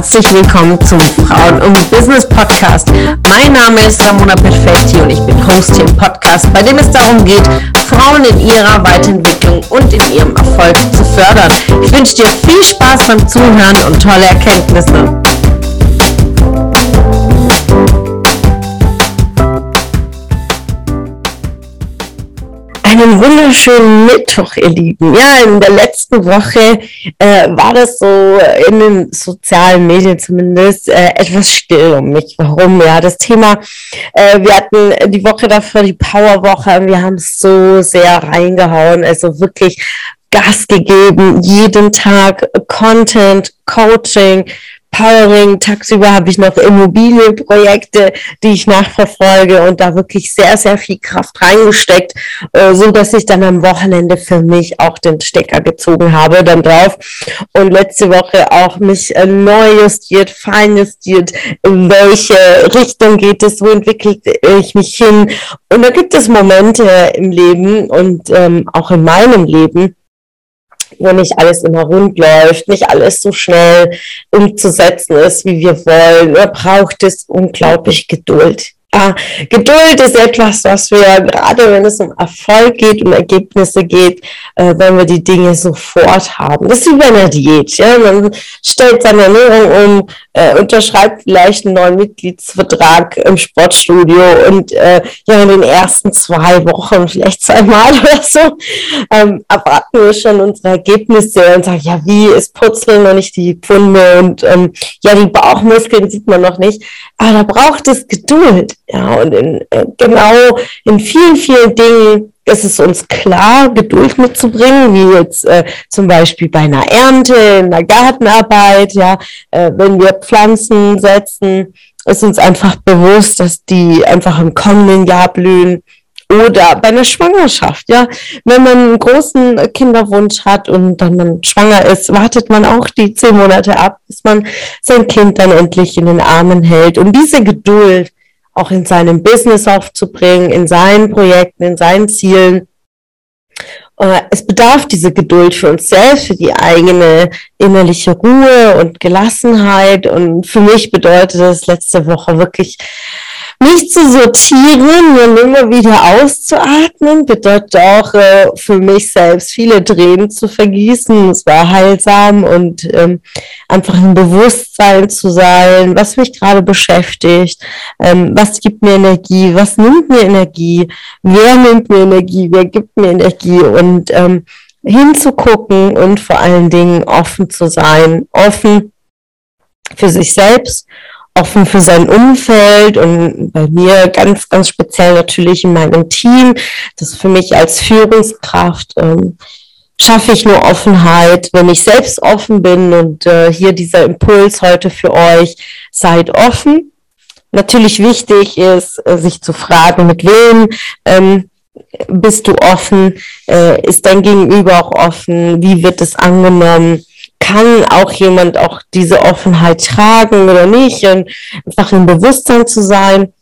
herzlich willkommen zum Frauen und Business Podcast. Mein Name ist Ramona Perfetti und ich bin Host hier im Podcast, bei dem es darum geht, Frauen in ihrer Weiterentwicklung und in ihrem Erfolg zu fördern. Ich wünsche dir viel Spaß beim Zuhören und tolle Erkenntnisse. Einen wunderschönen Mittwoch, ihr Lieben. Ja, in der letzten Woche war das so in den sozialen Medien zumindest etwas still um mich. Warum? Ja, das Thema, wir hatten die Woche davor die Powerwoche, wir haben so sehr reingehauen, also wirklich Gas gegeben, jeden Tag Content, Coaching, Powering, tagsüber habe ich noch Immobilienprojekte, die ich nachverfolge und da wirklich sehr, sehr viel Kraft reingesteckt, so dass ich dann am Wochenende für mich auch den Stecker gezogen habe dann drauf und letzte Woche auch mich neu justiert, fein justiert, in welche Richtung geht es, wo entwickle ich mich hin und da gibt es Momente im Leben und auch in meinem Leben, wo nicht alles immer rund läuft, nicht alles so schnell umzusetzen ist, wie wir wollen. Da braucht es unglaublich Geduld. Ja, Geduld ist etwas, was wir, gerade wenn es um Erfolg geht, um Ergebnisse geht, wenn wir die Dinge sofort haben. Das ist wie bei einer Diät. Ja? Man stellt seine Ernährung um, unterschreibt vielleicht einen neuen Mitgliedsvertrag im Sportstudio und ja, in den ersten 2 Wochen, vielleicht 2 Mal oder so, erwarten wir schon unsere Ergebnisse und sagen, ja, wie ist Purzeln noch nicht die Pfunde und ja, die Bauchmuskeln sieht man noch nicht. Aber da braucht es Geduld. Ja, und in vielen, vielen Dingen ist es uns klar, Geduld mitzubringen, wie jetzt zum Beispiel bei einer Ernte, in der Gartenarbeit, ja, wenn wir Pflanzen setzen, ist uns einfach bewusst, dass die einfach im kommenden Jahr blühen. Oder bei einer Schwangerschaft, ja. Wenn man einen großen Kinderwunsch hat und dann man schwanger ist, wartet man auch die 10 Monate ab, bis man sein Kind dann endlich in den Armen hält. Und diese Geduld auch in seinem Business aufzubringen, in seinen Projekten, in seinen Zielen. Es bedarf diese Geduld für uns selbst, für die eigene innerliche Ruhe und Gelassenheit. Und für mich bedeutet das letzte Woche wirklich, mich zu sortieren und immer wieder auszuatmen, bedeutet auch für mich selbst viele Tränen zu vergießen. Es war heilsam und einfach im Bewusstsein zu sein, was mich gerade beschäftigt, was gibt mir Energie, was nimmt mir Energie, wer nimmt mir Energie, wer gibt mir Energie und hinzugucken und vor allen Dingen offen zu sein, offen für sich selbst, offen für sein Umfeld und bei mir ganz, ganz speziell natürlich in meinem Team. Das für mich als Führungskraft schaffe ich nur Offenheit, wenn ich selbst offen bin und hier dieser Impuls heute für euch, seid offen. Natürlich wichtig ist, sich zu fragen, mit wem bist du offen, ist dein Gegenüber auch offen, wie wird es angenommen? Kann auch jemand auch diese Offenheit tragen oder nicht und einfach im Bewusstsein zu sein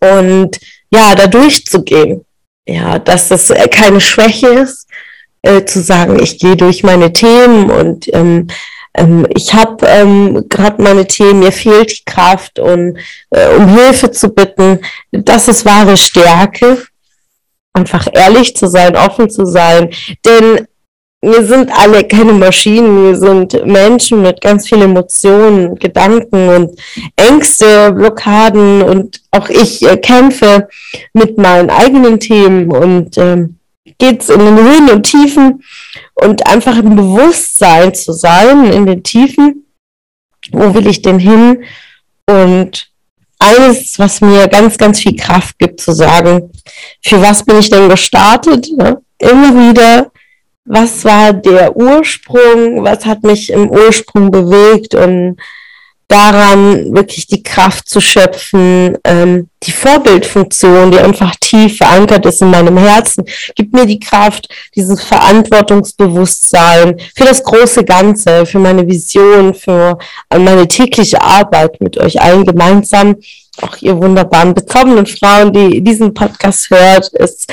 und ja, da durchzugehen. Ja, dass das keine Schwäche ist, zu sagen, ich gehe durch meine Themen und ich habe gerade meine Themen, mir fehlt die Kraft und um Hilfe zu bitten, das ist wahre Stärke, einfach ehrlich zu sein, offen zu sein, denn wir sind alle keine Maschinen, wir sind Menschen mit ganz vielen Emotionen, Gedanken und Ängste, Blockaden und auch ich kämpfe mit meinen eigenen Themen und geht's in den Höhen und Tiefen und einfach im Bewusstsein zu sein, in den Tiefen, wo will ich denn hin und alles, was mir ganz, ganz viel Kraft gibt, zu sagen, für was bin ich denn gestartet, ne? Immer wieder, was war der Ursprung, was hat mich im Ursprung bewegt und daran wirklich die Kraft zu schöpfen, die Vorbildfunktion, die einfach tief verankert ist in meinem Herzen, gibt mir die Kraft, dieses Verantwortungsbewusstsein für das große Ganze, für meine Vision, für meine tägliche Arbeit mit euch allen gemeinsam auch ihr wunderbaren, bezaubernden Frauen, die diesen Podcast hört, es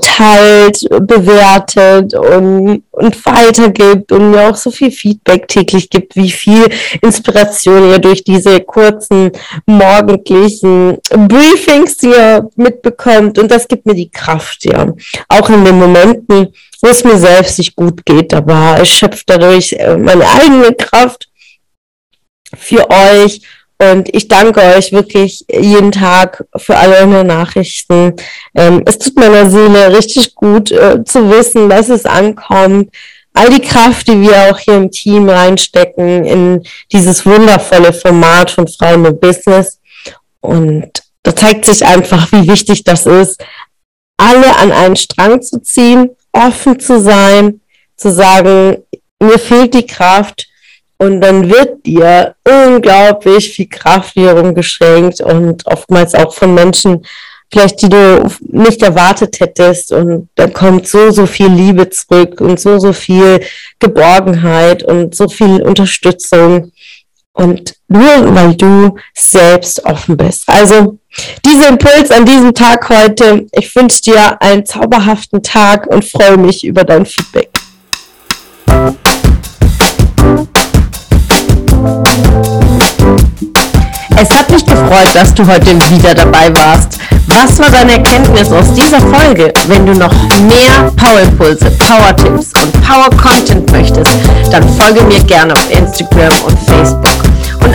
teilt, bewertet und weitergibt und mir auch so viel Feedback täglich gibt, wie viel Inspiration ihr durch diese kurzen morgendlichen Briefings hier mitbekommt. Und das gibt mir die Kraft, ja. Auch in den Momenten, wo es mir selbst nicht gut geht, aber ich schöpfe dadurch meine eigene Kraft für euch. Und ich danke euch wirklich jeden Tag für alle eure Nachrichten. Es tut meiner Seele richtig gut zu wissen, dass es ankommt. All die Kraft, die wir auch hier im Team reinstecken in dieses wundervolle Format von Frauen im Business. Und da zeigt sich einfach, wie wichtig das ist, alle an einen Strang zu ziehen, offen zu sein, zu sagen, mir fehlt die Kraft. Und dann wird dir unglaublich viel Kraft wiederum geschenkt und oftmals auch von Menschen, vielleicht die du nicht erwartet hättest. Und dann kommt so viel Liebe zurück und so viel Geborgenheit und so viel Unterstützung. Und nur weil du selbst offen bist. Also dieser Impuls an diesem Tag heute. Ich wünsche dir einen zauberhaften Tag und freue mich über dein Feedback. Es hat mich gefreut, dass du heute wieder dabei warst. Was war deine Erkenntnis aus dieser Folge? Wenn du noch mehr Powerimpulse, Power-Tipps und Power-Content möchtest, dann folge mir gerne auf Instagram und Facebook. Und